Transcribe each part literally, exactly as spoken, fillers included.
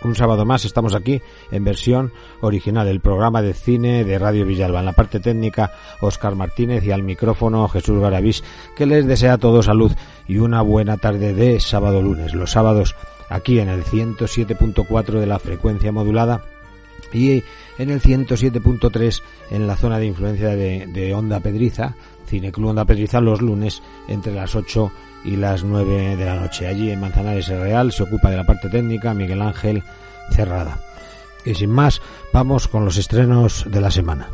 Un sábado más estamos aquí en versión original, el programa de cine de Radio Villalba. En la parte técnica, Óscar Martínez, y al micrófono, Jesús Garavís, que les desea a todos salud y una buena tarde de sábado lunes. Los sábados aquí en el ciento siete punto cuatro de la frecuencia modulada y en el ciento siete punto tres en la zona de influencia de, de Onda Pedriza, Cineclub Onda Pedriza, los lunes entre las ocho y las nueve de la noche. Allí en Manzanares Real se ocupa de la parte técnica Miguel Ángel Cerrada. Y sin más, vamos con los estrenos de la semana.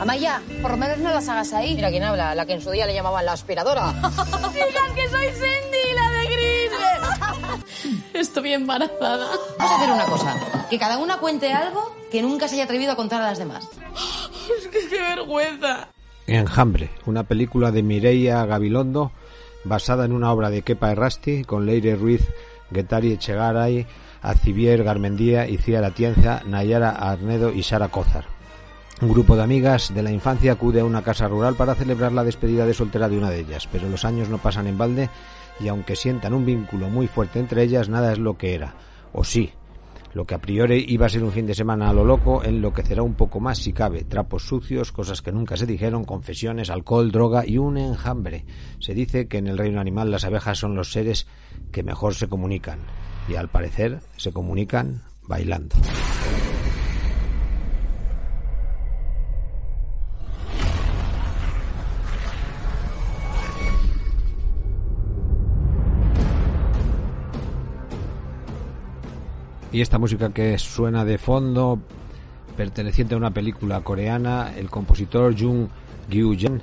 Amaya, por lo menos no las hagas ahí. Mira quién habla, la que en su día le llamaban la aspiradora. ¡Digan que soy Cindy, la de Gris! Estoy embarazada. Vamos a hacer una cosa, que cada una cuente algo que nunca se haya atrevido a contar a las demás. Es que qué vergüenza. Enjambre, una película de Mireia Gabilondo, basada en una obra de Kepa Errasti, con Leire Ruiz, Getari Echegaray, Icíar Garmendía, Icíar Atienza, Nayara Arnedo y Sara Cózar. Un grupo de amigas de la infancia acude a una casa rural para celebrar la despedida de soltera de una de ellas, pero los años no pasan en balde y aunque sientan un vínculo muy fuerte entre ellas, nada es lo que era, o sí. Lo que a priori iba a ser un fin de semana a lo loco enloquecerá un poco más si cabe. Trapos sucios, cosas que nunca se dijeron, confesiones, alcohol, droga y un enjambre. Se dice que en el reino animal las abejas son los seres que mejor se comunican y al parecer se comunican bailando. Y esta música que suena de fondo, perteneciente a una película coreana, el compositor Jung Gyu-jen,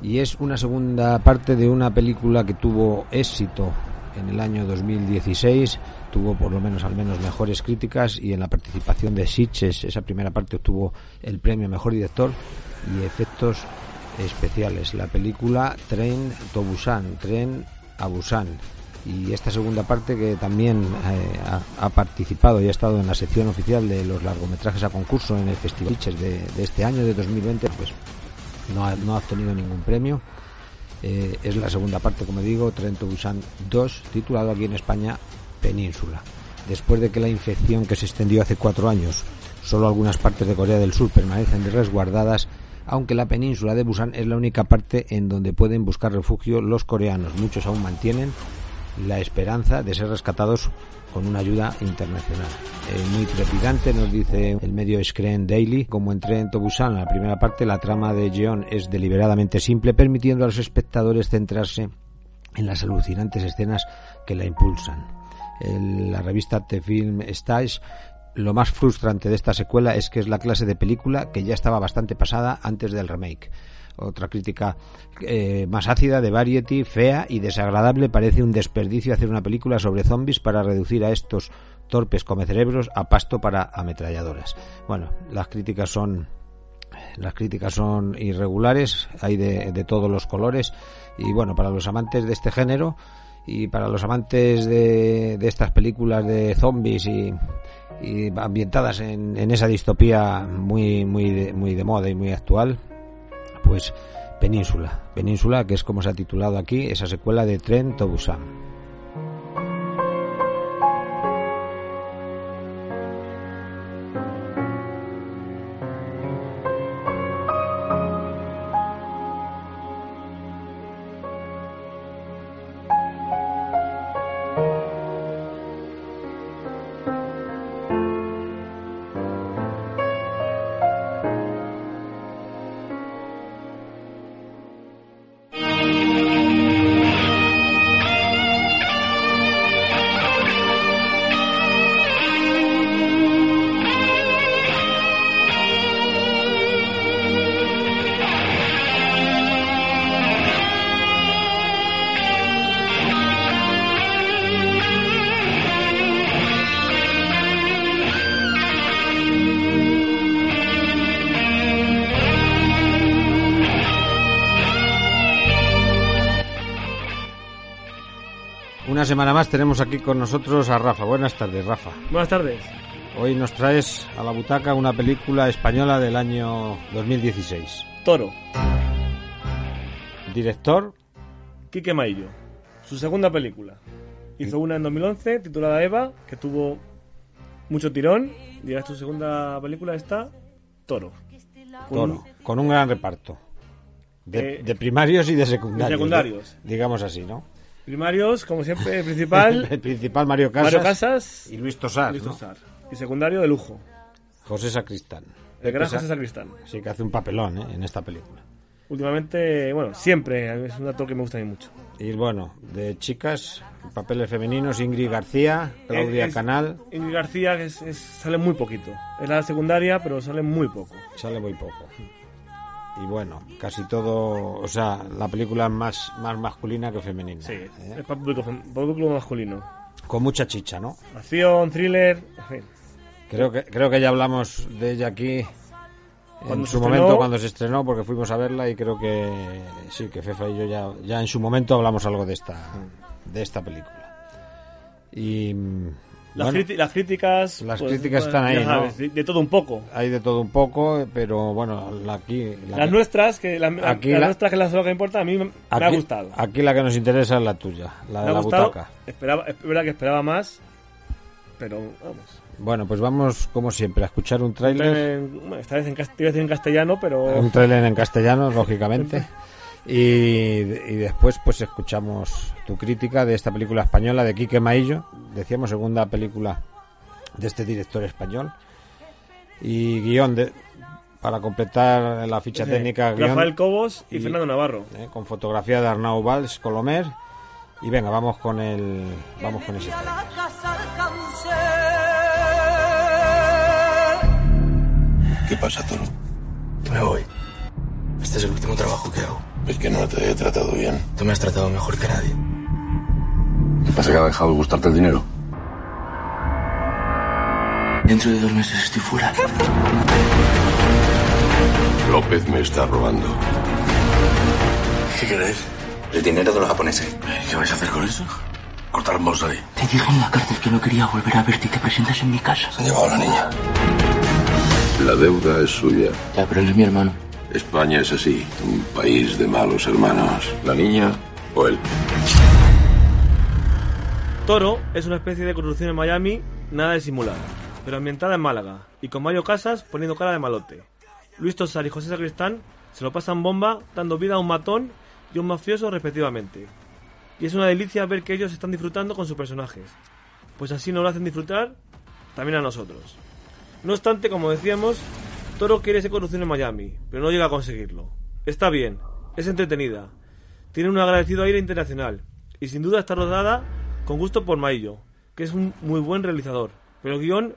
y es una segunda parte de una película que tuvo éxito en el año dos mil dieciséis, tuvo por lo menos al menos mejores críticas, y en la participación de Sitges, esa primera parte obtuvo el premio Mejor Director y Efectos Especiales. La película Train to Busan, Tren a Busan. Y esta segunda parte, que también eh, ha, ha participado y ha estado en la sección oficial de los largometrajes a concurso en el Festival de, de este año, de dos mil veinte, pues no ha, no ha obtenido ningún premio. Eh, es la segunda parte, como digo, Train to Busan dos, titulado aquí en España Península. Después de que la infección que se extendió hace cuatro años, solo algunas partes de Corea del Sur permanecen resguardadas, aunque la península de Busan es la única parte en donde pueden buscar refugio los coreanos. Muchos aún mantienen la esperanza de ser rescatados con una ayuda internacional. Eh, muy trepidante, nos dice el medio Screen Daily. Como en Train to Busan, la primera parte, la trama de Jeon es deliberadamente simple, permitiendo a los espectadores centrarse en las alucinantes escenas que la impulsan. El, la revista The Film Stage: lo más frustrante de esta secuela es que es la clase de película que ya estaba bastante pasada antes del remake. Otra crítica eh, más ácida de Variety: fea y desagradable, parece un desperdicio hacer una película sobre zombies para reducir a estos torpes comecerebros a pasto para ametralladoras. Bueno, las críticas son las críticas son irregulares, hay de, de todos los colores, y bueno, para los amantes de este género y para los amantes de, de estas películas de zombies y, y ambientadas en, en esa distopía muy muy de, muy de moda y muy actual, pues Península, Península, que es como se ha titulado aquí esa secuela de Train to Busan. Una semana más tenemos aquí con nosotros a Rafa. Buenas tardes, Rafa. Buenas tardes. Hoy nos traes a la butaca una película española del año dos mil dieciséis. Toro. Director. Quique Maíllo. Su segunda película. Hizo una en dos mil once titulada Eva, que tuvo mucho tirón. Y ahora su segunda película está Toro. Con Toro, un... con un gran reparto. De, eh, de primarios y de secundarios. De secundarios. De, digamos así, ¿no? Primarios, como siempre, el principal... el principal, Mario Casas. Mario Casas y Luis Tosar, Luis Tosar, ¿no? Y secundario, de lujo. José Sacristán. El gran José Sacristán. Sí, que hace un papelón, ¿eh?, en esta película. Últimamente, bueno, siempre, es un dato que me gusta a mí mucho. Y bueno, de chicas, papeles femeninos, Ingrid García, Claudia es, Canal... Ingrid García es, es, sale muy poquito. Es la secundaria, pero sale muy poco. Sale muy poco. Y bueno, casi todo, o sea, la película es más, más masculina que femenina. Sí, ¿eh? Es para público, público masculino. Con mucha chicha, ¿no? Acción, thriller, en fin. Creo que, creo que ya hablamos de ella aquí en su estrenó, momento cuando se estrenó, porque fuimos a verla y creo que sí, que Fefa y yo ya, ya en su momento hablamos algo de esta, de esta película. Y... Las, bueno, críti- las críticas... Las pues, críticas pues, están ahí, sabes, ¿no? De, de todo un poco. Hay de todo un poco, pero bueno, la, aquí... La las que, nuestras, que la, aquí las la, nuestras que es lo que importa, a mí me, aquí, me ha gustado. Aquí la que nos interesa es la tuya, la me de la gustado, butaca. Esperaba, es verdad que esperaba más, pero vamos. Bueno, pues vamos, como siempre, a escuchar un tráiler. Bueno, esta vez en, en castellano, pero... Un tráiler en castellano, lógicamente. y, y después pues escuchamos tu crítica de esta película española de Quique Maíllo, decíamos segunda película de este director español, y guión de, para completar la ficha sí, técnica Rafael guión, Cobos y, y Fernando Navarro, eh, con fotografía de Arnau Valls Colomer. Y venga, vamos con el vamos con ese trailer. ¿Qué pasa, Toro? Me voy. Este es el último trabajo que hago. Es que no te he tratado bien. Tú me has tratado mejor que nadie. ¿Qué pasa, que ha dejado de gustarte el dinero? Dentro de dos meses estoy fuera. López me está robando. ¿Qué queréis? El dinero de los japoneses. ¿Qué vais a hacer con eso? Cortar bolsa ahí. Te dije en la cárcel que no quería volver a verte y te presentas en mi casa. Se ha llevado a la niña. La deuda es suya. Ya, pero él es mi hermano. España es así, un país de malos hermanos. ¿La niña o él? Toro es una especie de corrupción en Miami, nada disimulada, pero ambientada en Málaga, y con Mario Casas poniendo cara de malote. Luis Tosar y José Sacristán se lo pasan bomba, dando vida a un matón y un mafioso respectivamente. Y es una delicia ver que ellos están disfrutando con sus personajes, pues así nos lo hacen disfrutar también a nosotros. No obstante, como decíamos, Toro quiere ese corrupción en Miami, pero no llega a conseguirlo. Está bien, es entretenida, tiene un agradecido aire internacional y sin duda está rodada con gusto por Maíllo, que es un muy buen realizador, pero el guión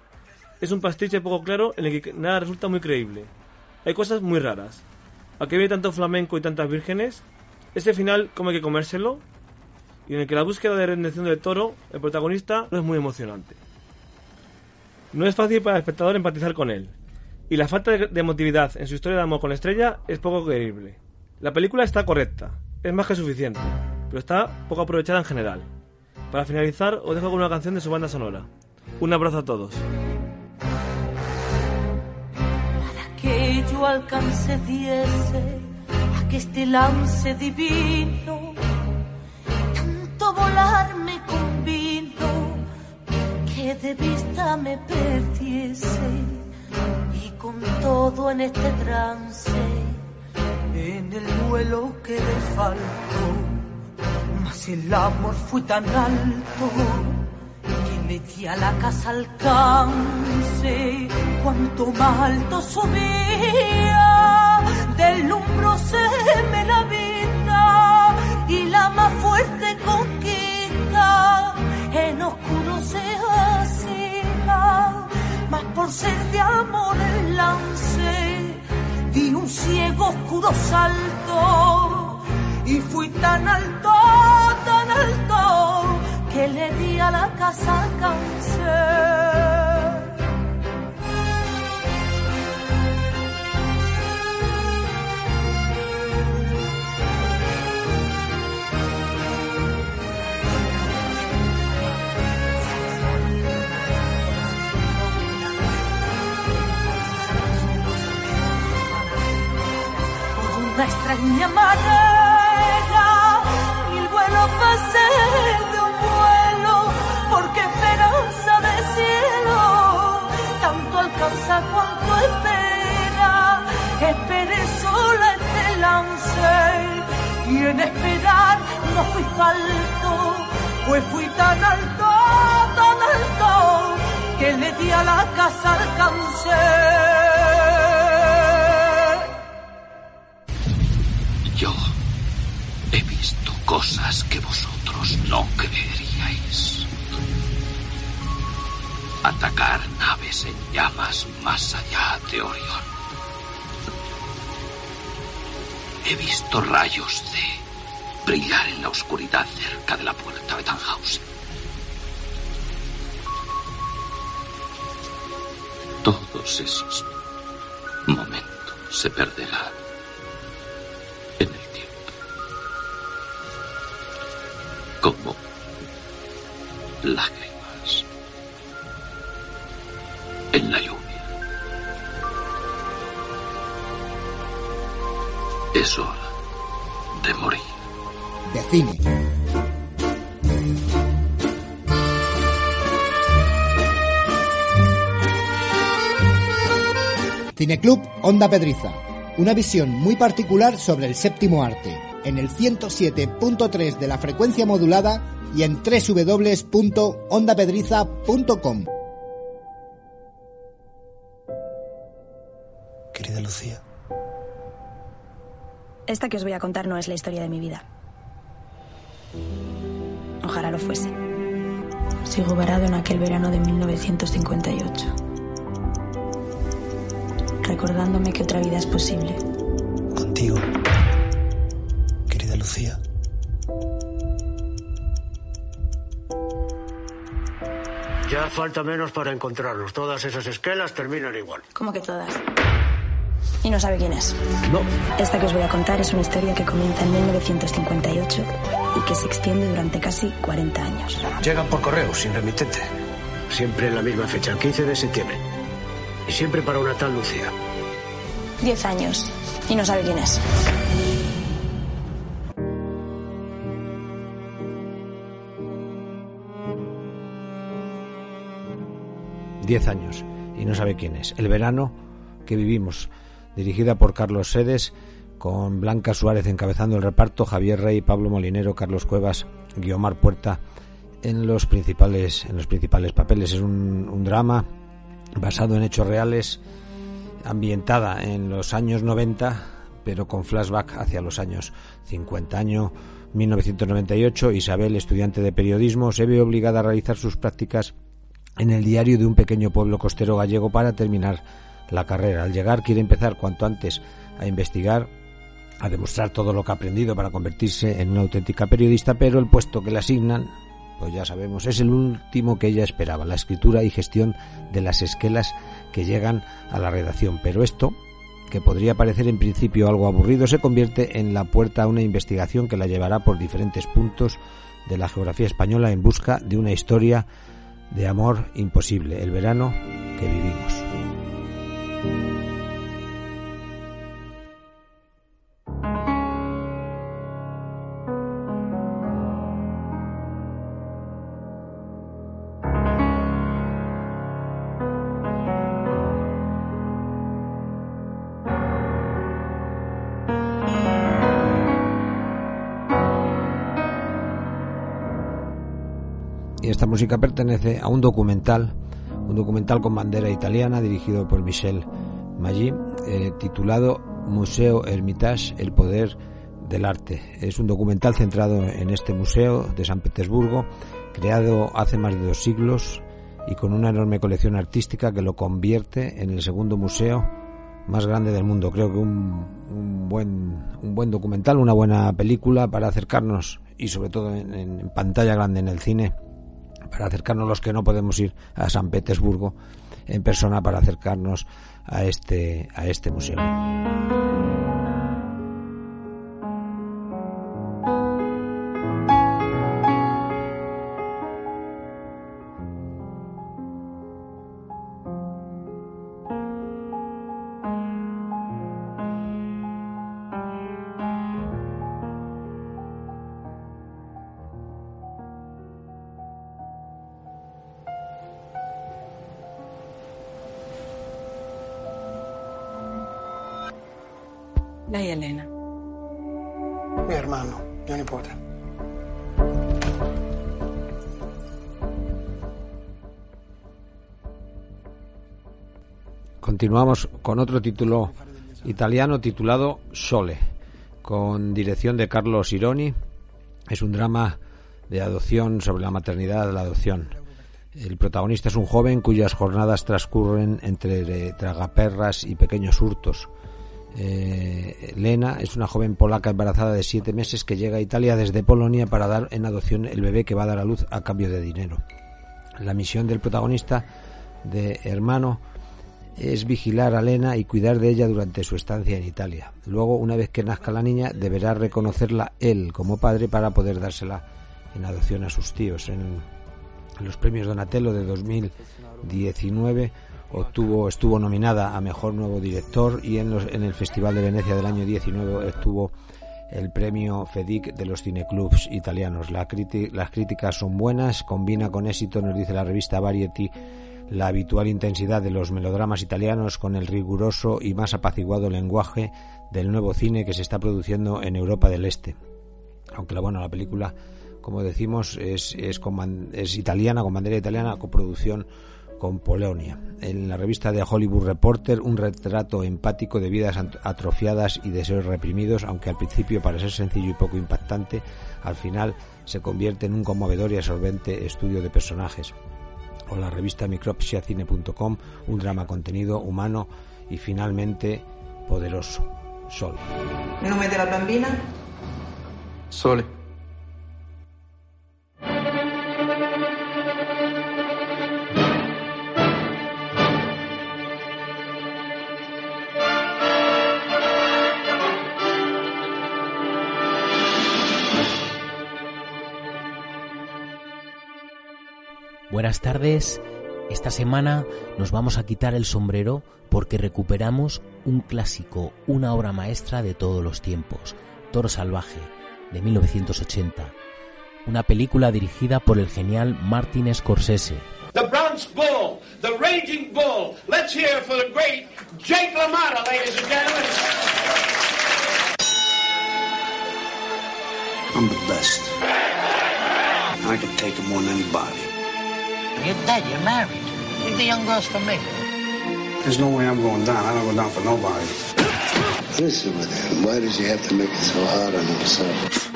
es un pastiche poco claro en el que nada resulta muy creíble. Hay cosas muy raras. ¿A qué viene tanto flamenco y tantas vírgenes? Ese final como hay que comérselo, y en el que la búsqueda de rendición del Toro, el protagonista, no es muy emocionante. No es fácil para el espectador empatizar con él. Y la falta de emotividad en su historia de amor con la estrella es poco creíble. La película está correcta, es más que suficiente, pero está poco aprovechada en general. Para finalizar, os dejo con una canción de su banda sonora. Un abrazo a todos. Para que yo alcance diese a que este lance divino tanto volar me convino que de vista me perdiese y con todo en este trance en el vuelo que le faltó, mas el amor fue tan alto metí a la casa al alcance, cuanto más alto subía, deslumbró se me la vida y la más fuerte conquista en oscuro se hacía, mas por ser de amor el lance, di un ciego oscuro salto y fui tan alto, tan alto, que le di a la casa cáncer. Por una extraña manera, mil vuelos pasé. Alcanza cuanto espera, esperé sola este lance y en esperar no fui falto, pues fui tan alto, tan alto que le di a la casa alcancé. Yo he visto cosas que vosotros no creeríais. Atacar naves en llamas más allá de Orión. He visto rayos de brillar en la oscuridad cerca de la puerta de Tannhausen. Todos esos momentos se perderán en el tiempo. Como lágrimas en la lluvia. Es hora de morir. De cine. Cineclub Onda Pedriza. Una visión muy particular sobre el séptimo arte. En el ciento siete punto tres de la frecuencia modulada y en doble u doble u doble u punto onda pedriza punto com. Querida Lucía. Esta que os voy a contar no es la historia de mi vida. Ojalá lo fuese. Sigo varado en aquel verano de mil novecientos cincuenta y ocho. Recordándome que otra vida es posible. Contigo, querida Lucía. Ya falta menos para encontrarlos. Todas esas esquelas terminan igual. ¿Cómo que todas? Y no sabe quién es. No. Esta que os voy a contar es una historia que comienza en mil novecientos cincuenta y ocho y que se extiende durante casi cuarenta años. Llegan por correo, sin remitente. Siempre en la misma fecha, el quince de septiembre. Y siempre para una tal Lucía. Diez años. Y no sabe quién es. Diez años. Y no sabe quién es. El verano que vivimos, dirigida por Carlos Sedes, con Blanca Suárez encabezando el reparto, Javier Rey, Pablo Molinero, Carlos Cuevas, Guiomar Puerta en los principales, en los principales papeles. Es un, un drama basado en hechos reales, ambientada en los años noventa, pero con flashback hacia los años cincuenta. Año mil novecientos noventa y ocho, Isabel, estudiante de periodismo, se ve obligada a realizar sus prácticas en el diario de un pequeño pueblo costero gallego para terminar la carrera. Al llegar quiere empezar cuanto antes a investigar, a demostrar todo lo que ha aprendido para convertirse en una auténtica periodista, pero el puesto que le asignan, pues ya sabemos, es el último que ella esperaba, la escritura y gestión de las esquelas que llegan a la redacción. Pero esto, que podría parecer en principio algo aburrido, se convierte en la puerta a una investigación que la llevará por diferentes puntos de la geografía española en busca de una historia de amor imposible, el verano que vivimos. Esta música pertenece a un documental, un documental con bandera italiana dirigido por Michel Maggi, eh, titulado Museo Hermitage, el poder del arte. Es un documental centrado en este museo de San Petersburgo, creado hace más de dos siglos y con una enorme colección artística que lo convierte en el segundo museo más grande del mundo. Creo que un, un buen un buen documental, una buena película para acercarnos, y sobre todo en, en pantalla grande en el cine, para acercarnos los que no podemos ir a San Petersburgo en persona, para acercarnos a este, a este museo. Lei è Elena. Mio hermano, mio nipote. Continuamos con otro título italiano titulado Sole, con dirección de Carlos Ironi. Es un drama de adopción sobre la maternidad, la adopción. El protagonista es un joven cuyas jornadas transcurren entre tragaperras y pequeños hurtos. Eh, Leena es una joven polaca embarazada de siete meses que llega a Italia desde Polonia para dar en adopción el bebé que va a dar a luz a cambio de dinero. La misión del protagonista, de hermano, es vigilar a Leena y cuidar de ella durante su estancia en Italia. Luego, una vez que nazca la niña, deberá reconocerla él como padre para poder dársela en adopción a sus tíos. En los premios Donatello de dos mil diecinueve Obtuvo, estuvo nominada a Mejor Nuevo Director, y en, los, en el Festival de Venecia del año diecinueve obtuvo el premio FEDIC de los cineclubs italianos. La criti, las críticas son buenas, combina con éxito, nos dice la revista Variety, la habitual intensidad de los melodramas italianos con el riguroso y más apaciguado lenguaje del nuevo cine que se está produciendo en Europa del Este. Aunque bueno, la película, como decimos, es, es, con, es italiana, con bandera italiana, coproducción con Polonia. En la revista de Hollywood Reporter, un retrato empático de vidas atrofiadas y deseos reprimidos, aunque al principio para ser sencillo y poco impactante, al final se convierte en un conmovedor y absorbente estudio de personajes. O la revista micropsia cine punto com, un drama contenido, humano y finalmente poderoso. Sol. ¿El nombre de la bambina? Sole. Buenas tardes. Esta semana nos vamos a quitar el sombrero porque recuperamos un clásico, una obra maestra de todos los tiempos, Toro salvaje, de mil novecientos ochenta. Una película dirigida por el genial Martin Scorsese. The Bronx Bull, the Raging Bull. Let's hear for the great Jake LaMotta, ladies and gentlemen. I'm the best. I can take him more than anybody. You're dead, you're married. Leave the young girls for me. There's no way I'm going down. I don't go down for nobody. Listen with him. Why does he have to make it so hard on himself?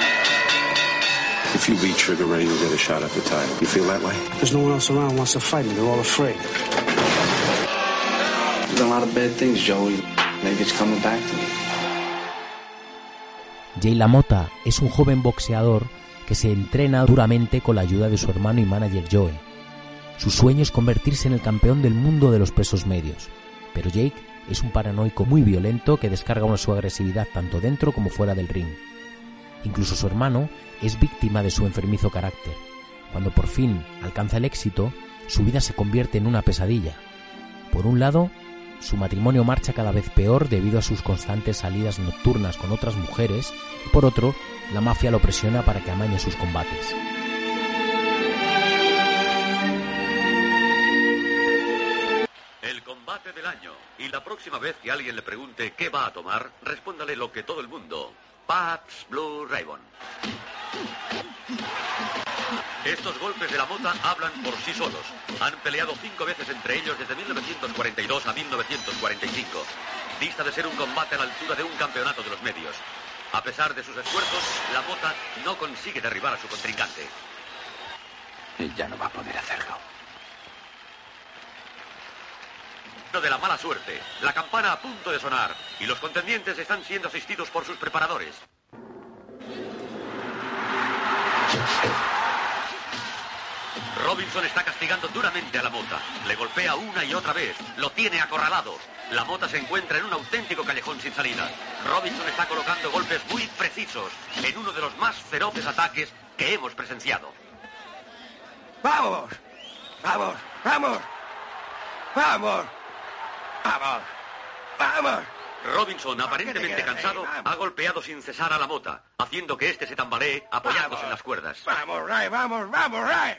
If you reach trigger ready, you'll get a shot at the time. You feel that way? There's no one else around who wants to fight me. They're all afraid. There's a lot of bad things, Joey. Maybe it's coming back to me. Jake LaMotta es un joven boxeador que se entrena duramente con la ayuda de su hermano y manager Joey. Su sueño es convertirse en el campeón del mundo de los pesos medios, pero Jake es un paranoico muy violento que descarga su agresividad tanto dentro como fuera del ring. Incluso su hermano es víctima de su enfermizo carácter. Cuando por fin alcanza el éxito, su vida se convierte en una pesadilla. Por un lado, su matrimonio marcha cada vez peor debido a sus constantes salidas nocturnas con otras mujeres, y por otro, la mafia lo presiona para que amañe sus combates. El combate del año. Y la próxima vez que alguien le pregunte qué va a tomar, respóndale lo que todo el mundo: Pabst Blue Ribbon. Estos golpes de la mota hablan por sí solos. Han peleado cinco veces entre ellos desde mil novecientos cuarenta y dos a mil novecientos cuarenta y cinco. Dista de ser un combate a la altura de un campeonato de los medios. A pesar de sus esfuerzos, la mota no consigue derribar a su contrincante. Y ya no va a poder hacerlo. De la mala suerte, la campana a punto de sonar y los contendientes están siendo asistidos por sus preparadores. Robinson está castigando duramente a la mota. Le golpea una y otra vez. Lo tiene acorralado. La mota se encuentra en un auténtico callejón sin salida. Robinson está colocando golpes muy precisos en uno de los más feroces ataques que hemos presenciado. ¡Vamos! ¡Vamos! ¡Vamos! ¡Vamos! ¡Vamos! ¡Vamos! Robinson, aparentemente cansado, ha golpeado sin cesar a la mota, haciendo que éste se tambalee apoyándose vamos, en las cuerdas. ¡Vamos, Ray! ¡Vamos, vamos, Ray!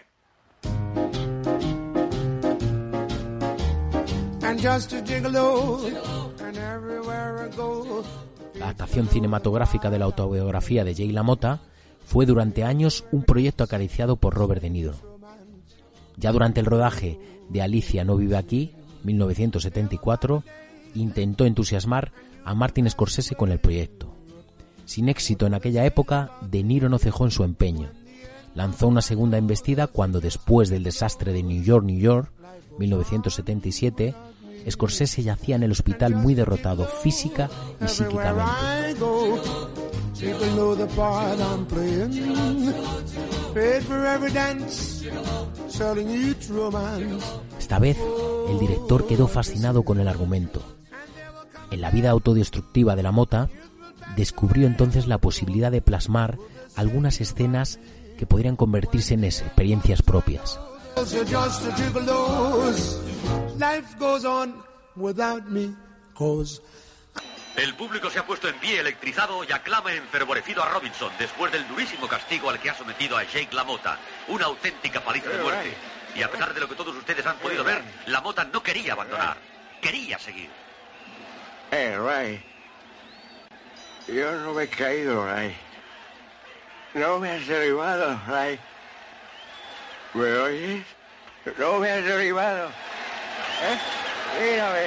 La adaptación cinematográfica de la autobiografía de Jake LaMotta fue durante años un proyecto acariciado por Robert De Niro. Ya durante el rodaje de Alicia no vive aquí, mil novecientos setenta y cuatro, intentó entusiasmar a Martin Scorsese con el proyecto. Sin éxito en aquella época, De Niro no cejó en su empeño. Lanzó una segunda embestida cuando, después del desastre de New York, New York, mil novecientos setenta y siete, Scorsese yacía en el hospital muy derrotado física y psíquicamente. Esta vez, el director quedó fascinado con el argumento. En la vida autodestructiva de la mota, descubrió entonces la posibilidad de plasmar algunas escenas que podrían convertirse en experiencias propias. El público se ha puesto en pie electrizado y aclama enfervorecido a Robinson después del durísimo castigo al que ha sometido a Jake LaMotta, una auténtica paliza de muerte. Y a pesar de lo que todos ustedes han podido ver, LaMotta no quería abandonar, quería seguir. Eh, Ray, yo no me he caído, Ray. No me has derribado, Ray. ¿Me oyes? No me has derribado. ¿Eh? Mírame.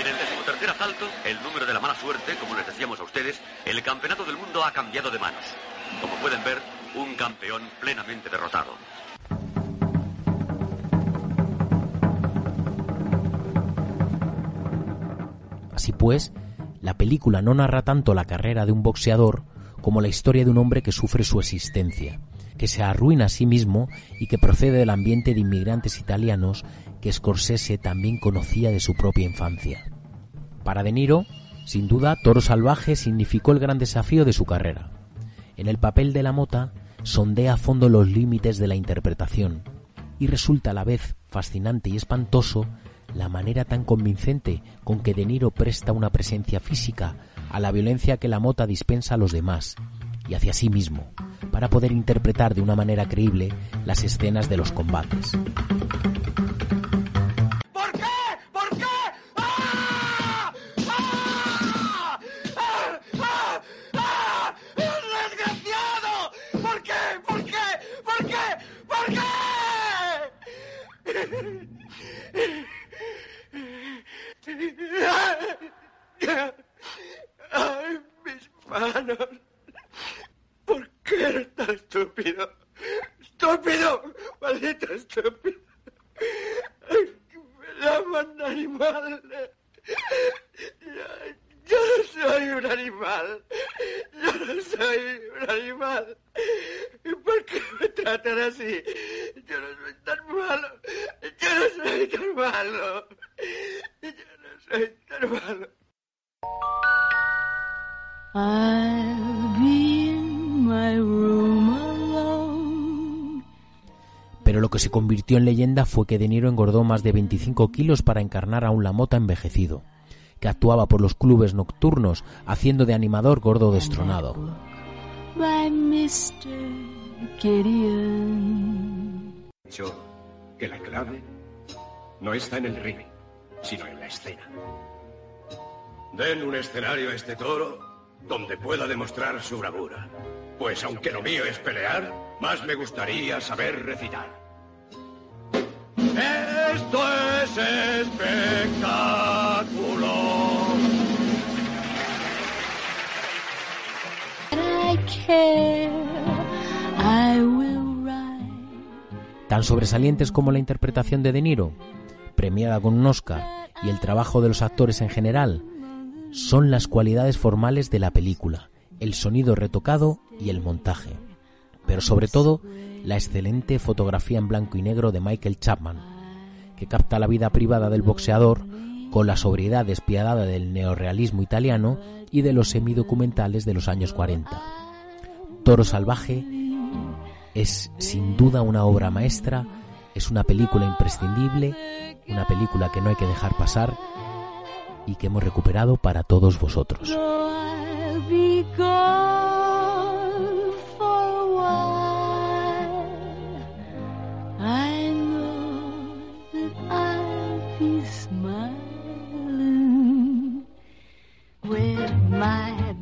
En el decimotercer asalto, el número de la mala suerte, como les decíamos a ustedes, el campeonato del mundo ha cambiado de manos. Como pueden ver, un campeón plenamente derrotado. Así pues, la película no narra tanto la carrera de un boxeador como la historia de un hombre que sufre su existencia, que se arruina a sí mismo y que procede del ambiente de inmigrantes italianos que Scorsese también conocía de su propia infancia. Para De Niro, sin duda, Toro salvaje significó el gran desafío de su carrera. En el papel de la mota, sondea a fondo los límites de la interpretación y resulta a la vez fascinante y espantoso la manera tan convincente con que De Niro presta una presencia física a la violencia que la mota dispensa a los demás y hacia sí mismo, para poder interpretar de una manera creíble las escenas de los combates. ¿Por qué? ¿Por qué? ¡Ah! ¡Ah! ¡Ah! ¡Ah! ¡Ah! ¡Desgraciado! ¿Por qué? ¿Por qué? ¿Por qué? ¿Por qué? ¡Ay, mis manos! ¿Por qué eres tan estúpido? ¡Estúpido! ¡Maldito estúpido! ¡Me llaman animal! Yo, ¡Yo no soy un animal! ¡Yo no soy un animal! ¿Y por qué me tratan así? ¡Yo no soy tan malo! ¡Yo no soy tan malo! ¡Yo no soy tan malo! Pero lo que se convirtió en leyenda fue que De Niro engordó más de veinticinco kilos para encarnar a un LaMotta envejecido, que actuaba por los clubes nocturnos haciendo de animador gordo destronado. He dicho que la clave no está en el ring, sino en la escena. Den un escenario a este toro donde pueda demostrar su bravura, pues aunque lo mío es pelear, más me gustaría saber recitar. Esto es espectáculo. I care, I will ride. Tan sobresalientes como la interpretación de De Niro, premiada con un Oscar, y el trabajo de los actores en general, son las cualidades formales de la película, el sonido retocado y el montaje. Pero sobre todo, la excelente fotografía en blanco y negro de Michael Chapman, que capta la vida privada del boxeador con la sobriedad despiadada del neorrealismo italiano y de los semidocumentales de los años cuarenta. Toro salvaje es sin duda una obra maestra, es una película imprescindible, una película que no hay que dejar pasar y que hemos recuperado para todos vosotros.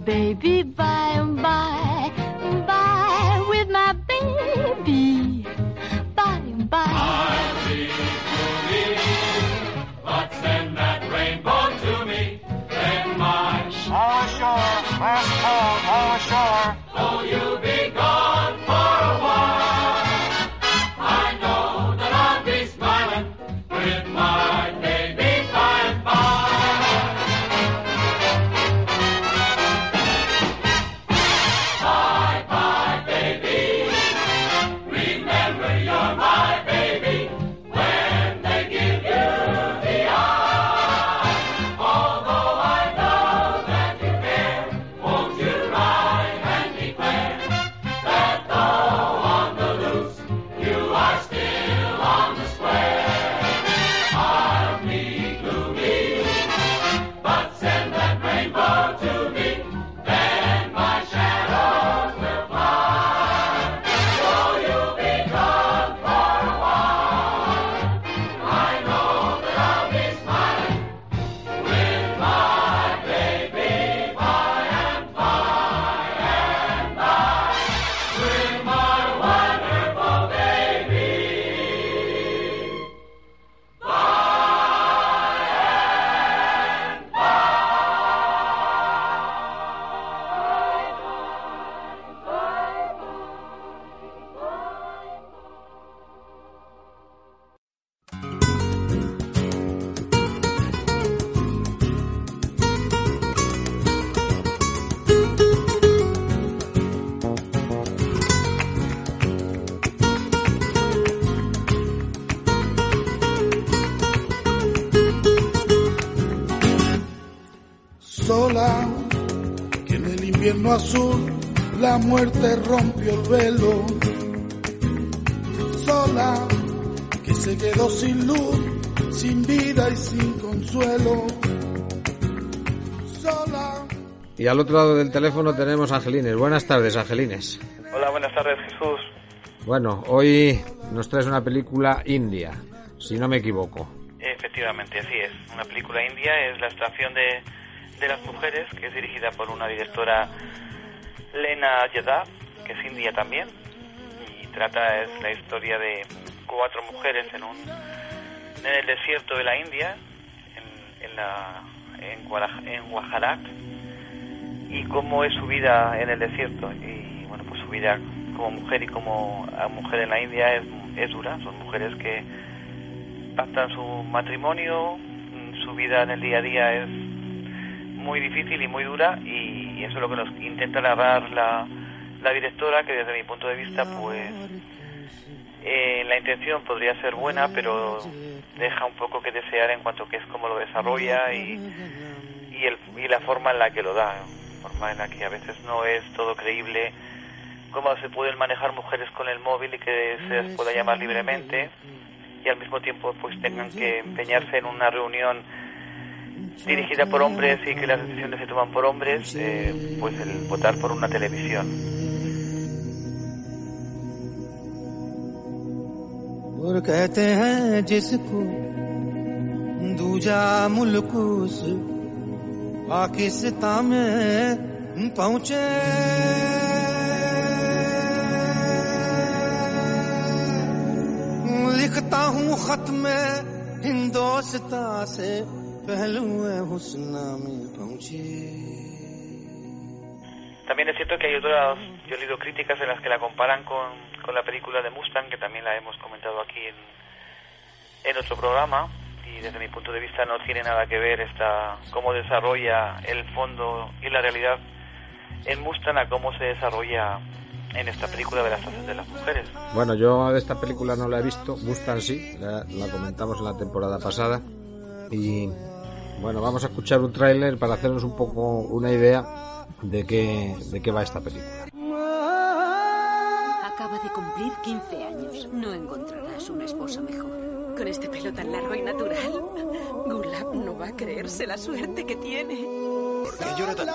Baby, bye and bye, bye with my baby, bye and bye. I believe, but send that rainbow to me, then my all ashore, all ashore, all ashore. Oh, you'll be gone for a while. I know that I'll be smiling with my baby, bye and bye. Azul, la muerte rompió el velo, sola, que se quedó sin luz, sin vida y sin consuelo, sola. Y al otro lado del teléfono tenemos a Angelines. Buenas tardes, Angelines. Hola, buenas tardes, Jesús. Bueno, hoy nos traes una película india, si no me equivoco. Efectivamente, así es. Una película india es La estación de, de las mujeres, que es dirigida por una directora, Leena Yadav, que es india también, y trata es la historia de cuatro mujeres en un en el desierto de la India, en, en la en, Guaraj, en Gujarat, y cómo es su vida en el desierto. Y bueno, pues su vida como mujer y como mujer en la India es, es dura. Son mujeres que pactan su matrimonio, su vida en el día a día es muy difícil y muy dura, y y eso es lo que nos intenta narrar la, la directora, que desde mi punto de vista, pues eh, la intención podría ser buena, pero deja un poco que desear en cuanto que es cómo lo desarrolla y y, el, y la forma en la que lo da. forma en la que a veces no es todo creíble cómo se pueden manejar mujeres con el móvil y que se las pueda llamar libremente, y al mismo tiempo pues tengan que empeñarse en una reunión dirigida por hombres y que las decisiones se toman por hombres, eh, pues el votar por una televisión. También es cierto que hay otras, yo he leído críticas en las que la comparan con, con la película de Mustang, que también la hemos comentado aquí en, en otro programa, y desde mi punto de vista no tiene nada que ver esta, cómo desarrolla el fondo y la realidad en Mustang a cómo se desarrolla en esta película de las tasas de las mujeres. Bueno, yo esta película no la he visto, Mustang sí, la, la comentamos en la temporada pasada, y bueno, vamos a escuchar un tráiler para hacernos un poco una idea de qué, de qué va esta película. Acaba de cumplir quince años. No encontrarás una esposa mejor. Con este pelo tan largo y natural, Gulab no va a creerse la suerte que tiene. ¿Por qué llora tanto?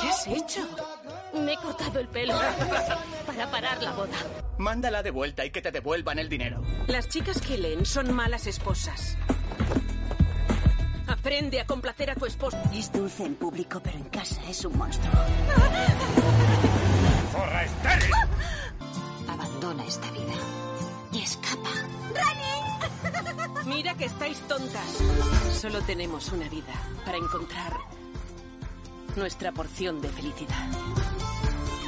¿Qué has hecho? Me he cortado el pelo para parar la boda. Mándala de vuelta y que te devuelvan el dinero. Las chicas que leen son malas esposas. Aprende a complacer a tu esposo. Es dulce en público, pero en casa es un monstruo. ¡Zorra estéril! Abandona esta vida y escapa. ¡Rani! Mira que estáis tontas. Solo tenemos una vida para encontrar nuestra porción de felicidad.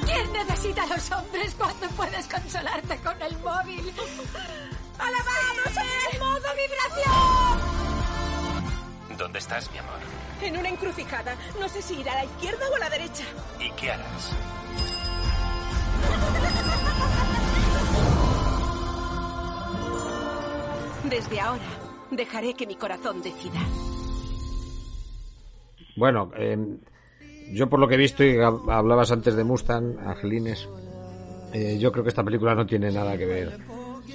¿Quién necesita a los hombres cuando puedes consolarte con el móvil? ¡Alabamos el modo vibración! ¿Dónde estás, mi amor? En una encrucijada. No sé si ir a la izquierda o a la derecha. ¿Y qué harás? Desde ahora, dejaré que mi corazón decida. Bueno, eh, yo por lo que he visto, y hablabas antes de Mustang, Angelines, eh, yo creo que esta película no tiene nada que ver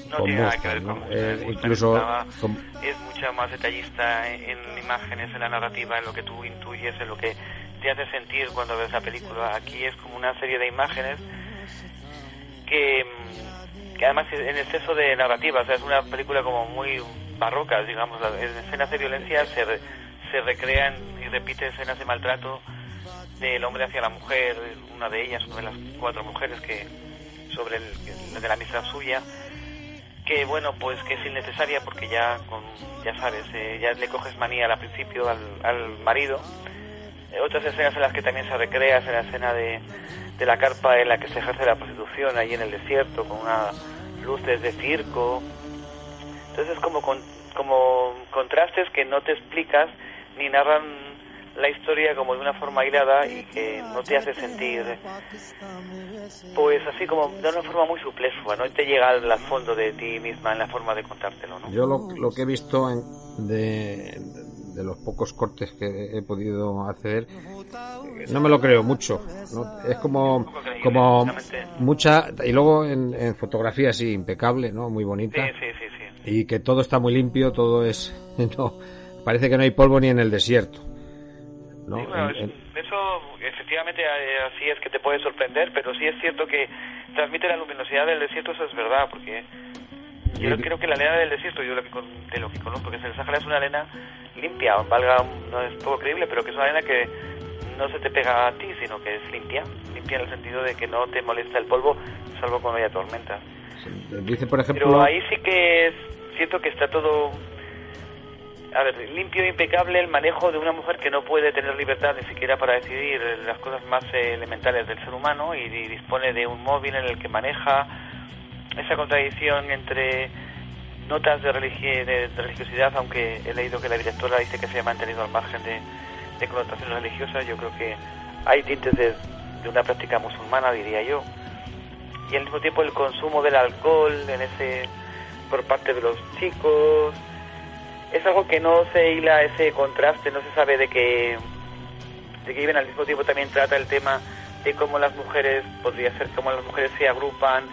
no con tiene Mustang, nada que ver con ¿no? eh, incluso estaba, con... es mucho más detallista en, en imágenes, en la narrativa, en lo que tú intuyes, en lo que te hace sentir cuando ves la película. Aquí es como una serie de imágenes que, que además en exceso de narrativa, o sea, es una película como muy barroca, digamos, en escenas de violencia se, re, se recrean y repite escenas de maltrato del hombre hacia la mujer, una de ellas, una de las cuatro mujeres que sobre el de la amistad suya, que bueno, pues que es innecesaria porque ya con, ya sabes, eh, ya le coges manía al principio al, al marido. Eh, otras escenas en las que también se recrea es en la escena de, de la carpa en la que se ejerce la prostitución ahí en el desierto con unas luces de circo. Entonces como con, como contrastes que no te explicas ni narran la historia como de una forma hilada y que no te hace sentir, pues así como de una forma muy suplesua, no te llega al fondo de ti misma en la forma de contártelo, ¿no? Yo lo, lo que he visto en, de, de los pocos cortes que he podido hacer, no me lo creo mucho, ¿no? Es como, como mucha, y luego en, en fotografía sí, impecable, ¿no? Muy bonita, sí, sí, sí, sí. Y que todo está muy limpio, todo es, no, parece que no hay polvo ni en el desierto. No, sí, bueno, en, en... eso efectivamente así es que te puede sorprender, pero sí es cierto que transmite la luminosidad del desierto, eso es verdad, porque yo y... creo que la arena del desierto, yo lo que, de lo que conozco, que es el Sahara, es una arena limpia, valga, no es poco creíble, pero que es una arena que no se te pega a ti, sino que es limpia, limpia en el sentido de que no te molesta el polvo, salvo cuando haya tormenta. Sí, dice, por ejemplo... Pero ahí sí que es cierto que está todo... A ver, limpio e impecable el manejo de una mujer que no puede tener libertad ni siquiera para decidir las cosas más elementales del ser humano y, y dispone de un móvil en el que maneja. Esa contradicción entre notas de, religi- de religiosidad, aunque he leído que la directora dice que se ha mantenido al margen de, de connotaciones religiosas, yo creo que hay tintes de, de una práctica musulmana, diría yo. Y al mismo tiempo el consumo del alcohol en ese por parte de los chicos... Es algo que no se hila, ese contraste, no se sabe de qué, de que viven, al mismo tiempo también trata el tema de cómo las mujeres, podría ser cómo las mujeres se agrupan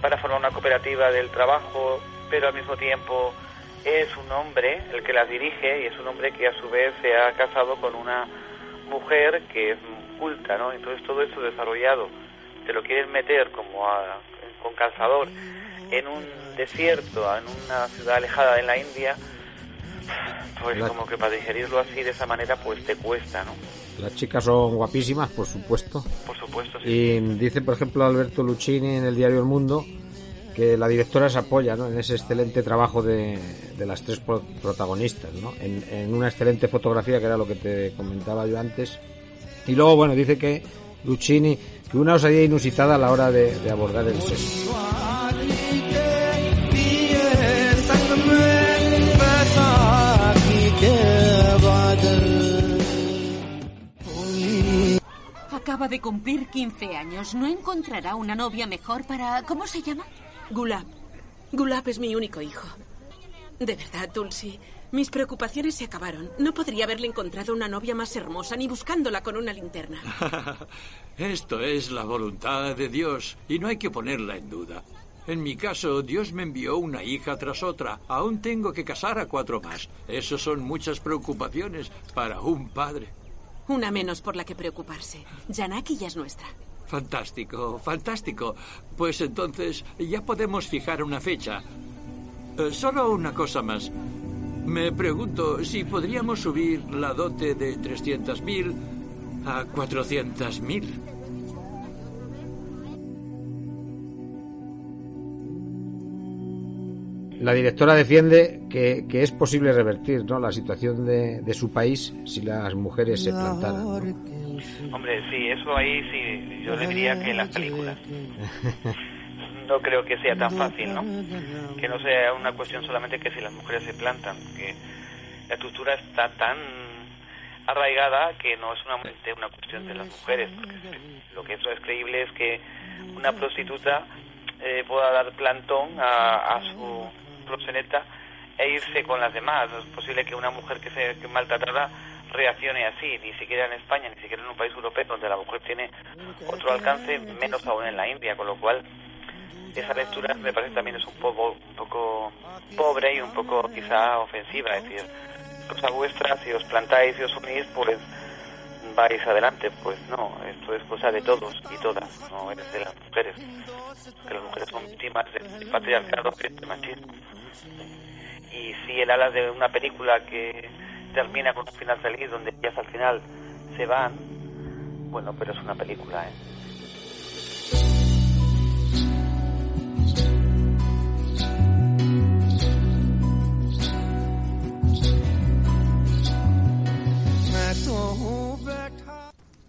para formar una cooperativa del trabajo, pero al mismo tiempo es un hombre el que las dirige y es un hombre que a su vez se ha casado con una mujer que es culta, ¿no? Entonces todo esto desarrollado, te lo quieren meter como a, con calzador en un desierto, en una ciudad alejada de la India, pues la... como que para digerirlo así de esa manera pues te cuesta, ¿no? Las chicas son guapísimas, por supuesto. Por supuesto, sí. Y dice, por ejemplo, Alberto Lucchini en el diario El Mundo que la directora se apoya, ¿no?, en ese excelente trabajo de, de las tres protagonistas, ¿no?, en, en una excelente fotografía, que era lo que te comentaba yo antes. Y luego, bueno, dice que Lucchini, que una osadía inusitada a la hora de, de abordar el sexo. Acaba de cumplir quince años. ¿No encontrará una novia mejor para... ¿Cómo se llama? Gulab. Gulab es mi único hijo. De verdad, Tulsi, mis preocupaciones se acabaron. No podría haberle encontrado una novia más hermosa, ni buscándola con una linterna. Esto es la voluntad de Dios, y no hay que ponerla en duda. En mi caso, Dios me envió una hija tras otra. Aún tengo que casar a cuatro más. Eso son muchas preocupaciones para un padre. Una menos por la que preocuparse. Yanaki ya es nuestra. Fantástico, fantástico. Pues entonces ya podemos fijar una fecha. Eh, solo una cosa más. Me pregunto si podríamos subir la dote de trescientos mil a cuatrocientos mil. La directora defiende que, que es posible revertir, ¿no?, la situación de, de su país si las mujeres se plantaran, ¿no? Hombre, sí, eso ahí sí, yo le diría que en las películas. No creo que sea tan fácil, ¿no? Que no sea una cuestión solamente que si las mujeres se plantan, que la estructura está tan arraigada que no es una, una cuestión de las mujeres, porque lo que eso es creíble es que una prostituta eh, pueda dar plantón a, a su proxeneta e irse con las demás. No es posible que una mujer que se que maltratada reaccione así, ni siquiera en España, ni siquiera en un país europeo donde la mujer tiene otro alcance, menos aún en la India, con lo cual esa lectura me parece también es un poco un poco pobre y un poco quizá ofensiva. Es decir, cosa vuestra, si os plantáis y os unís, pues vais adelante. Pues no, esto es cosa de todos y todas, no es de las mujeres, que las mujeres son víctimas del patriarcado y del machismo. Y si el habla de una película que termina con un final feliz donde ellas al final se van, bueno, pero es una película, ¿eh?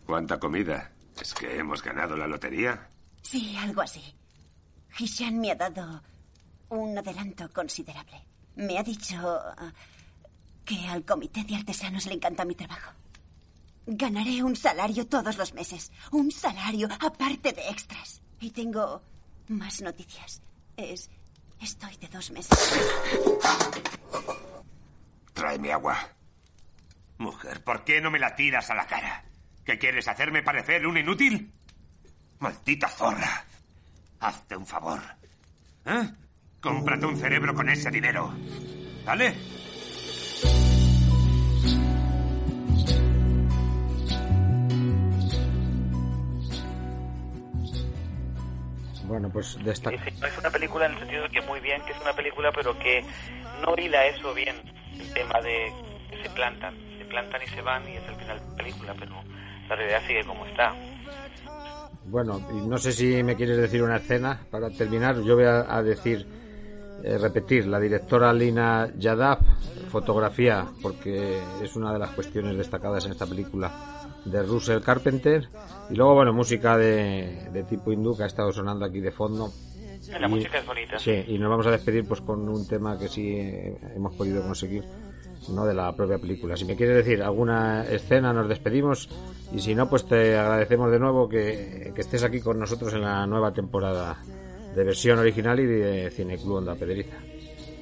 ¿Cuánta comida? ¿Es que hemos ganado la lotería? Sí, algo así. Hishan me ha dado un adelanto considerable. Me ha dicho que al comité de artesanos le encanta mi trabajo. Ganaré un salario todos los meses. Un salario aparte de extras. Y tengo más noticias. Es... Estoy de dos meses. Tráeme agua. Mujer, ¿por qué no me la tiras a la cara? ¿Qué quieres, hacerme parecer un inútil? Maldita zorra. Hazte un favor, ¿eh? Cómprate un cerebro con ese dinero, ¿vale? Bueno, pues destaca. Es una película en el sentido de que muy bien, que es una película, pero que no hila eso bien. El tema de que se plantan, se plantan y se van y es el final de la película, pero la realidad sigue como está. Bueno, no sé si me quieres decir una escena para terminar. Yo voy a, a decir, eh, repetir, la directora Leena Yadav, fotografía, porque es una de las cuestiones destacadas en esta película, de Russell Carpenter. Y luego, bueno, música de, de tipo hindú que ha estado sonando aquí de fondo. La y, música es bonita. Sí, y nos vamos a despedir pues con un tema que sí hemos podido conseguir, no de la propia película. Si me quieres decir alguna escena, nos despedimos, y si no, pues te agradecemos de nuevo que, que estés aquí con nosotros en la nueva temporada de Versión Original y de Cineclub Onda Pedriza.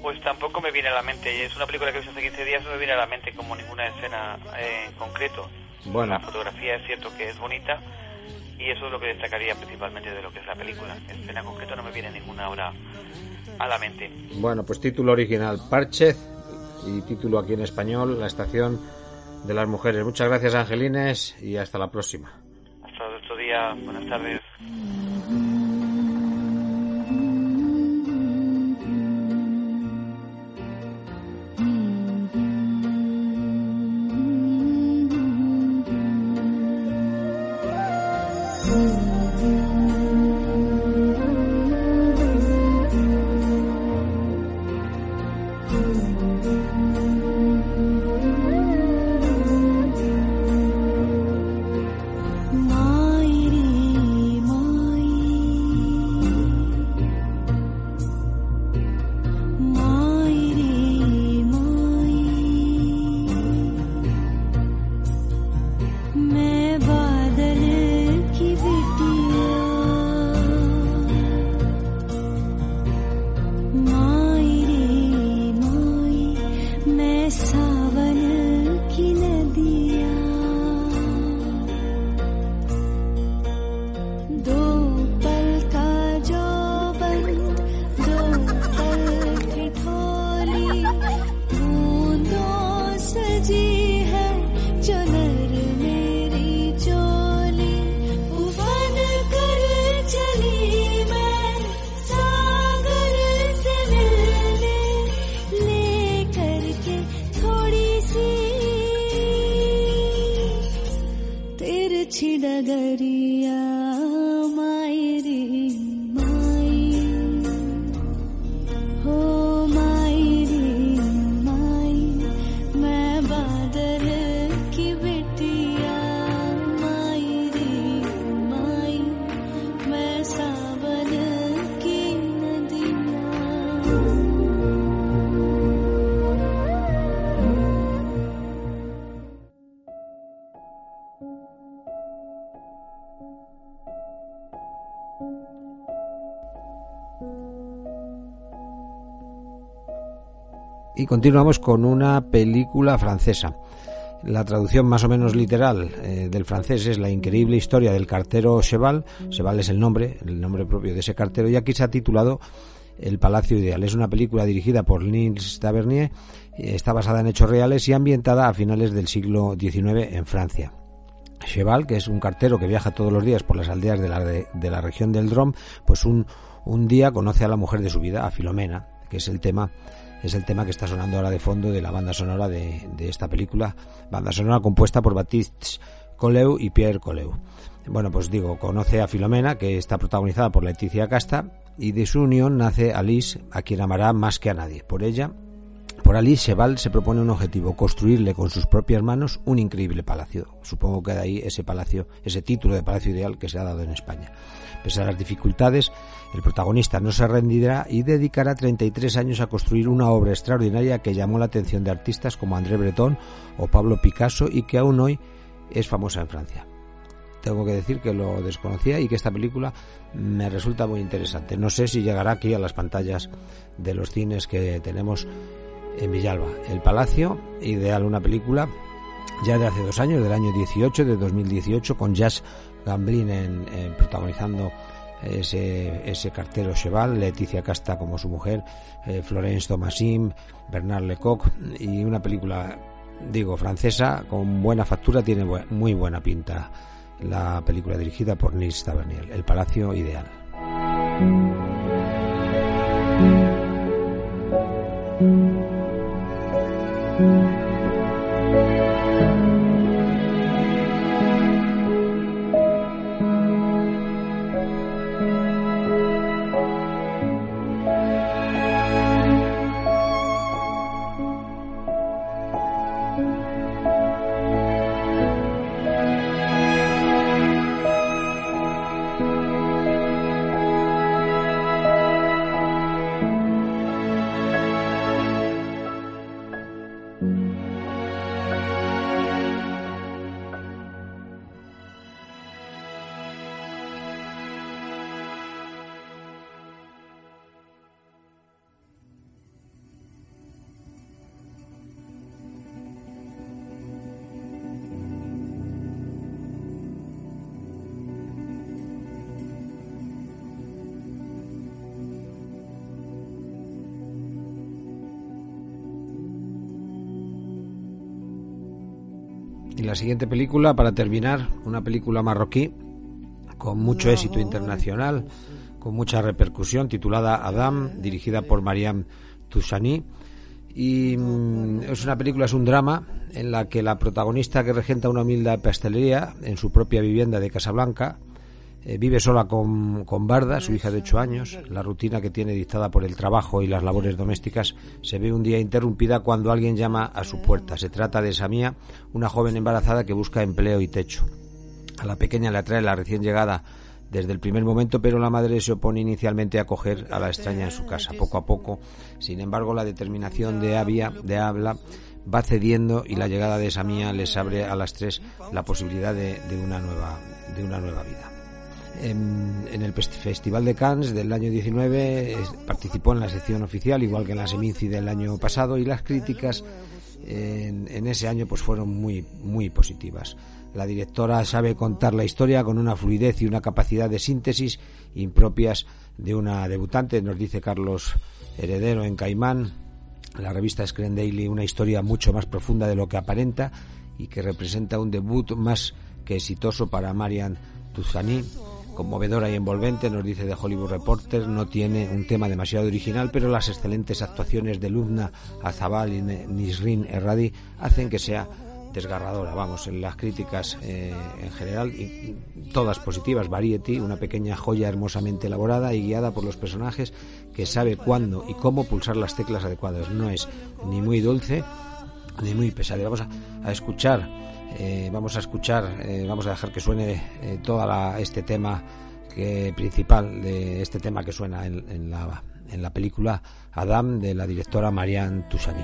Pues tampoco me viene a la mente, es una película que vi hace quince días, no me viene a la mente como ninguna escena eh, en concreto. Bueno. La fotografía es cierto que es bonita y eso es lo que destacaría principalmente de lo que es la película. En escena concreta no me viene ninguna ahora a la mente. Bueno, pues título original Parchez y título aquí en español La estación de las mujeres. Muchas gracias, Angelines, y hasta la próxima. Hasta otro día, buenas tardes. Y continuamos con una película francesa. La traducción más o menos literal eh, del francés es La increíble historia del cartero Cheval. Cheval es el nombre, el nombre propio de ese cartero, y aquí se ha titulado El Palacio Ideal. Es una película dirigida por Nils Tavernier, está basada en hechos reales y ambientada a finales del siglo diecinueve en Francia. Cheval, que es un cartero que viaja todos los días por las aldeas de la, de, de la región del Drôme, pues un, un día conoce a la mujer de su vida, a Filomena, que es el tema... Es el tema que está sonando ahora de fondo de la banda sonora de, de esta película, banda sonora compuesta por Baptiste Colleu y Pierre Colleu. Bueno, pues digo, conoce a Filomena, que está protagonizada por Leticia Casta, y de su unión nace Alice, a quien amará más que a nadie. Por ella, por Alice, Cheval se propone un objetivo, construirle con sus propias manos un increíble palacio. Supongo que de ahí ese palacio, ese título de Palacio Ideal que se ha dado en España. Pese a las dificultades, el protagonista no se rendirá y dedicará treinta y tres años a construir una obra extraordinaria que llamó la atención de artistas como André Breton o Pablo Picasso y que aún hoy es famosa en Francia. Tengo que decir que lo desconocía y que esta película me resulta muy interesante. No sé si llegará aquí a las pantallas de los cines que tenemos en Villalba. El Palacio Ideal, una película ya de hace dos años, del año dieciocho, de dos mil dieciocho, con Jazz Gamblin en, en, protagonizando ese, ese cartero Cheval, Leticia Casta como su mujer, eh, Florence Tomassin, Bernard Lecoq, y una película, digo, francesa con buena factura, tiene bu- muy buena pinta la película dirigida por Nils Tavernier, El Palacio Ideal. Thank you. Y la siguiente película, para terminar, una película marroquí con mucho éxito internacional, con mucha repercusión, titulada Adam, dirigida por Maryam Touzani. Y es una película, es un drama en la que la protagonista, que regenta una humilde pastelería en su propia vivienda de Casablanca, eh, vive sola con, con Barda, su hija de ocho años. La rutina que tiene dictada por el trabajo y las labores domésticas se ve un día interrumpida cuando alguien llama a su puerta. Se trata de Samia, una joven embarazada que busca empleo y techo. A la pequeña le atrae la recién llegada desde el primer momento, pero la madre se opone inicialmente a acoger a la extraña en su casa. Poco a poco, sin embargo, la determinación de Abia, de Habla va cediendo, y la llegada de Samia les abre a las tres la posibilidad de, de, una, nueva, de una nueva vida. En, en el Festival de Cannes del año diecinueve es, participó en la sección oficial, igual que en la Seminci del año pasado, y las críticas en, en ese año pues fueron muy, muy positivas. La directora sabe contar la historia con una fluidez y una capacidad de síntesis impropias de una debutante, nos dice Carlos Heredero en Caimán, la revista Screen Daily, una historia mucho más profunda de lo que aparenta y que representa un debut más que exitoso para Maryam Touzani. Conmovedora y envolvente, nos dice The Hollywood Reporter, no tiene un tema demasiado original, pero las excelentes actuaciones de Lubna Azabal y Nisrin Erradi hacen que sea desgarradora. Vamos, en las críticas eh, en general, y todas positivas. Variety, una pequeña joya hermosamente elaborada y guiada por los personajes, que sabe cuándo y cómo pulsar las teclas adecuadas. No es ni muy dulce ni muy pesada. Vamos a, a escuchar, eh, vamos a escuchar, eh, vamos a dejar que suene eh, toda la, este tema que principal de este tema que suena en, en la en la película Adam, de la directora Maryam Touzani.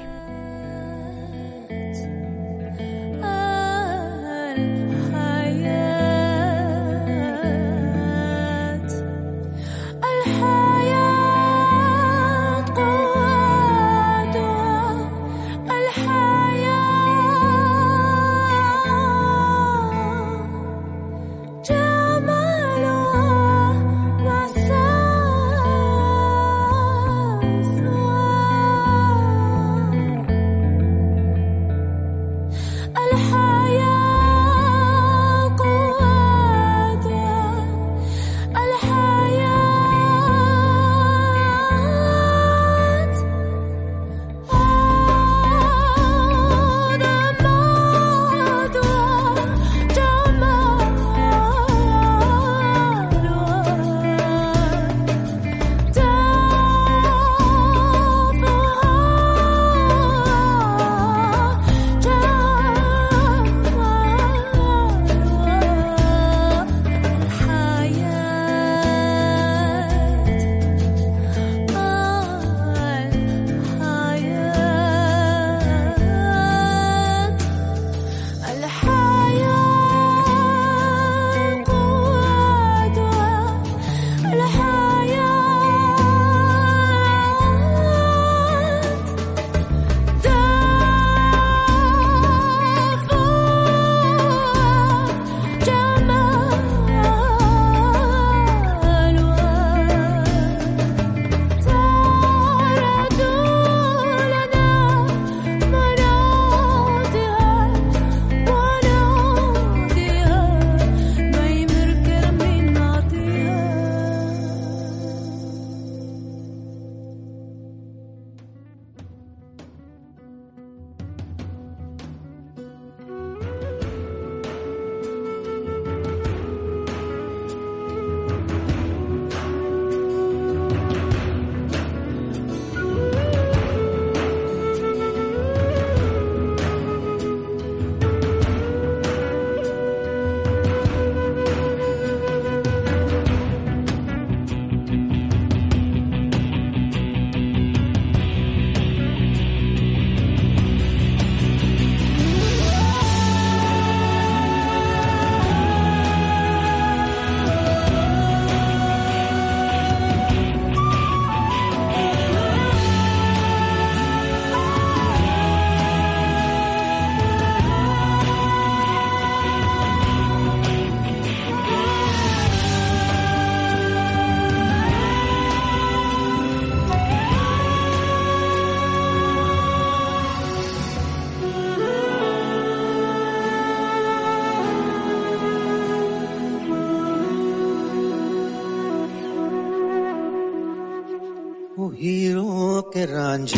rocket ranch.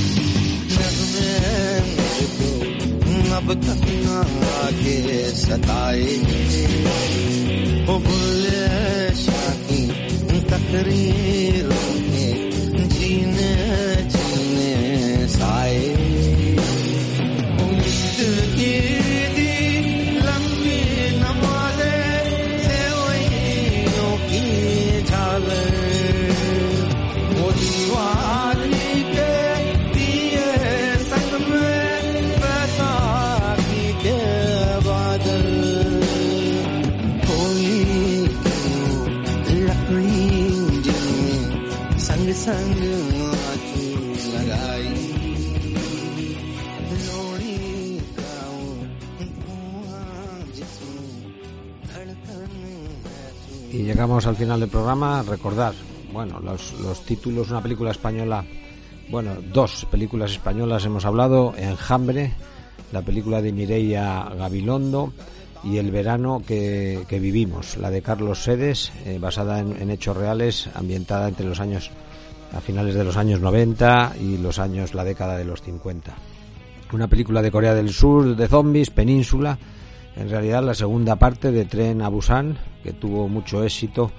अब तक ना आगे सताए वो भूले शाकी तकरीरों में जीने जीने साए उम्मीद की Y llegamos al final del programa. Recordar, bueno, los, los títulos, una película española, bueno, dos películas españolas hemos hablado: Enjambre, la película de Mireia Gabilondo, y El verano que, que vivimos, la de Carlos Sedes, eh, basada en, en hechos reales, ambientada entre los años, a finales de los años noventa y los años, la década de los cincuenta. Una película de Corea del Sur de zombies, Península, en realidad la segunda parte de Train to Busan, que tuvo mucho éxito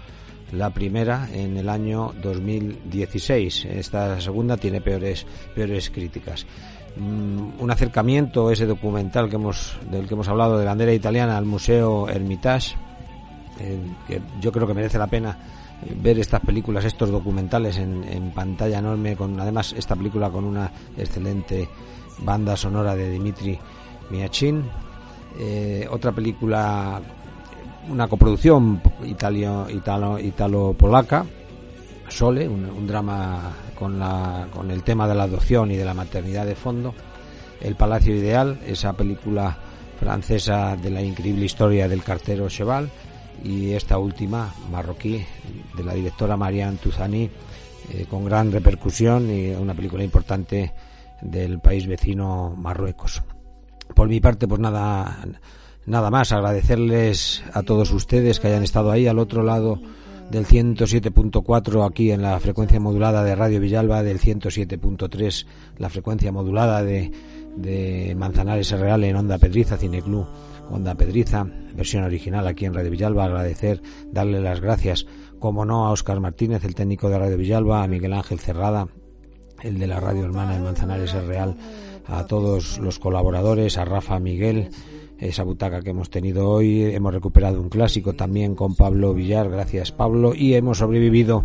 la primera en el año dos mil dieciséis. Esta segunda tiene peores peores críticas. Mm, un acercamiento, ese documental que hemos del que hemos hablado, de bandera italiana, al Museo Hermitage, eh, que yo creo que merece la pena ver estas películas, estos documentales en, en pantalla enorme, con además esta película con una excelente banda sonora de Dmitri Miachin. Eh, otra película, una coproducción italo, italo, italo-polaca, Sole, un, un drama con, la, con el tema de la adopción y de la maternidad de fondo. El Palacio Ideal, esa película francesa de la increíble historia del cartero Cheval. Y esta última, marroquí, de la directora Maryam Touzani, eh, con gran repercusión, y una película importante del país vecino, Marruecos. Por mi parte, pues nada, nada más, agradecerles a todos ustedes que hayan estado ahí al otro lado del ciento siete punto cuatro, aquí en la frecuencia modulada de Radio Villalba, del ciento siete punto tres, la frecuencia modulada de, de Manzanares Real, en Onda Pedriza, Cineclub Onda Pedriza, versión original, aquí en Radio Villalba. Agradecer, darle las gracias, como no, a Óscar Martínez, el técnico de Radio Villalba, a Miguel Ángel Cerrada, el de la radio hermana de Manzanares Real, a todos los colaboradores, a Rafa, Miguel, esa butaca que hemos tenido hoy. Hemos recuperado un clásico también con Pablo Villar, gracias Pablo, y hemos sobrevivido,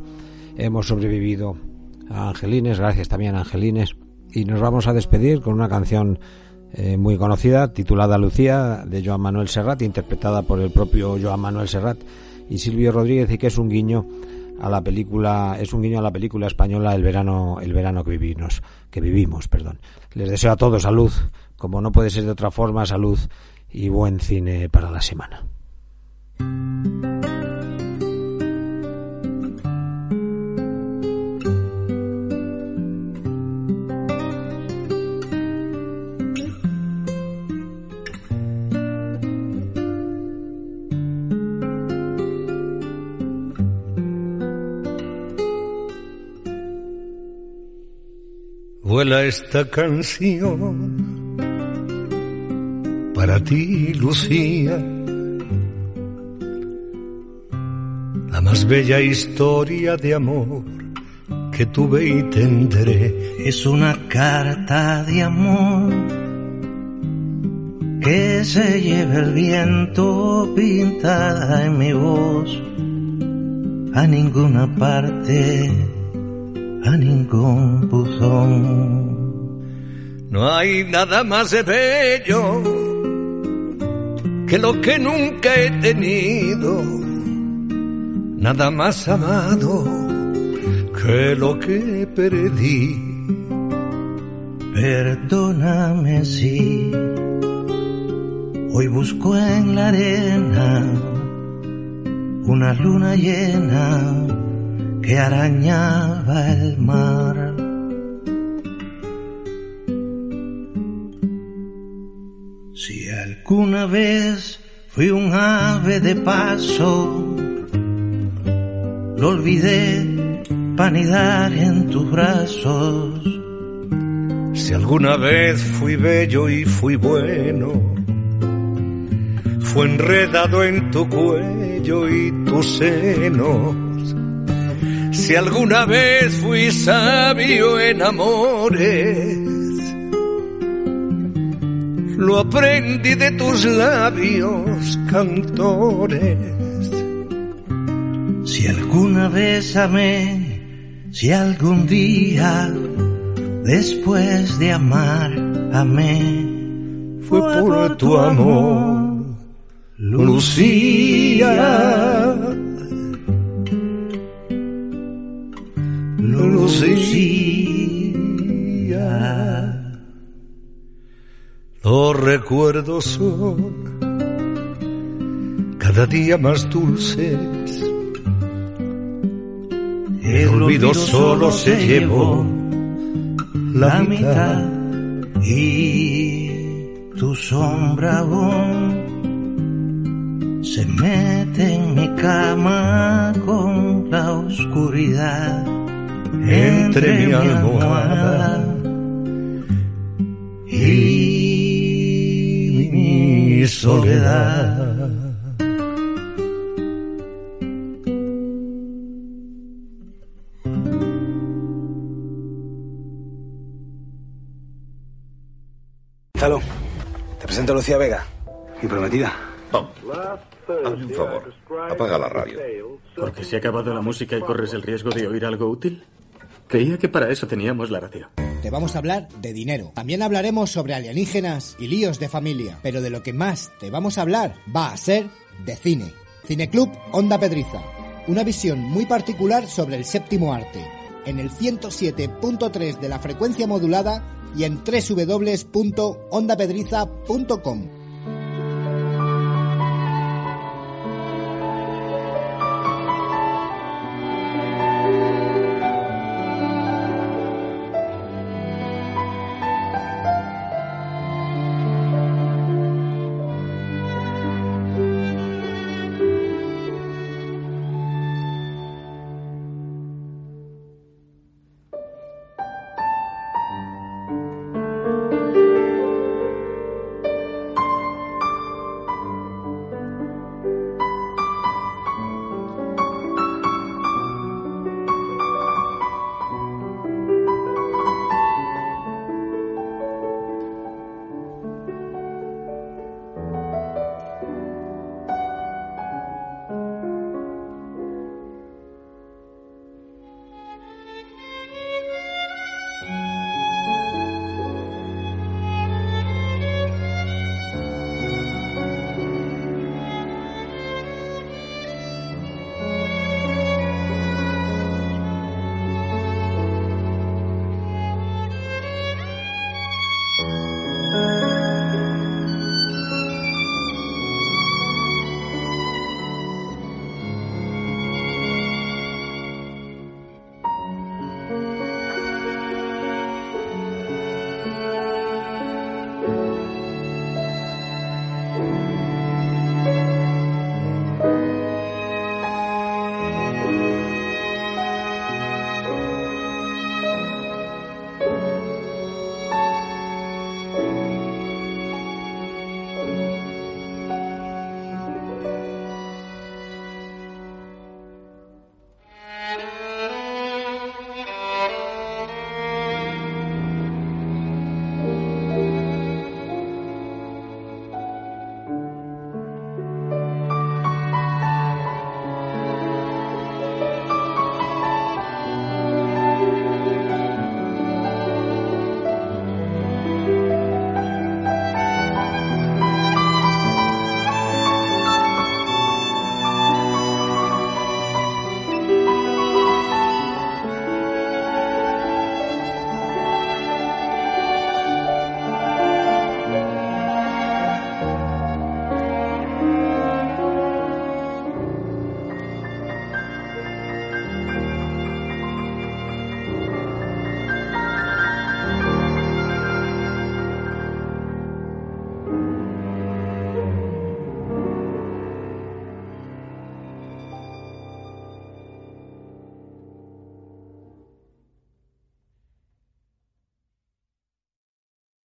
hemos sobrevivido a Angelines, gracias también a Angelines. Y nos vamos a despedir con una canción Eh, muy conocida, titulada Lucía, de Joan Manuel Serrat, interpretada por el propio Joan Manuel Serrat y Silvio Rodríguez, y que es un guiño a la película, es un guiño a la película española El verano, el verano que vivimos, que vivimos, perdón. Les deseo a todos salud, como no puede ser de otra forma, salud y buen cine para la semana. Vuela esta canción para ti, Lucía, la más bella historia de amor que tuve y tendré. Es una carta de amor que se lleva el viento, pintada en mi voz, a ninguna parte, a ningún buzón. No hay nada más bello que lo que nunca he tenido, nada más amado que lo que perdí. Perdóname si hoy busco en la arena una luna llena que arañaba el mar. Si alguna vez fui un ave de paso, lo olvidé para anidar en tus brazos, Si alguna vez fui bello y fui bueno, fue enredado en tu cuello y tus senos. Si alguna vez fui sabio en amores, lo aprendí de tus labios cantores. Si alguna vez amé, si algún día después de amar amé, fue por tu amor, Lucía, Lucía. Los recuerdos son cada día más dulces, el olvido solo se llevó la mitad, y tu sombra aún se mete en mi cama con la oscuridad entre mi almohada y mi soledad. Halo, te presento a Lucía Vega, mi prometida. Pam, hazme un favor, apaga la radio. ¿Porque se ha acabado la música y corres el riesgo de oír algo útil? Creía que para eso teníamos la radio. Te vamos a hablar de dinero. También hablaremos sobre alienígenas y líos de familia. Pero de lo que más te vamos a hablar va a ser de cine. Cineclub Onda Pedriza. Una visión muy particular sobre el séptimo arte. En el ciento siete punto tres de la frecuencia modulada y en doble u doble u doble u punto onda pedriza punto com.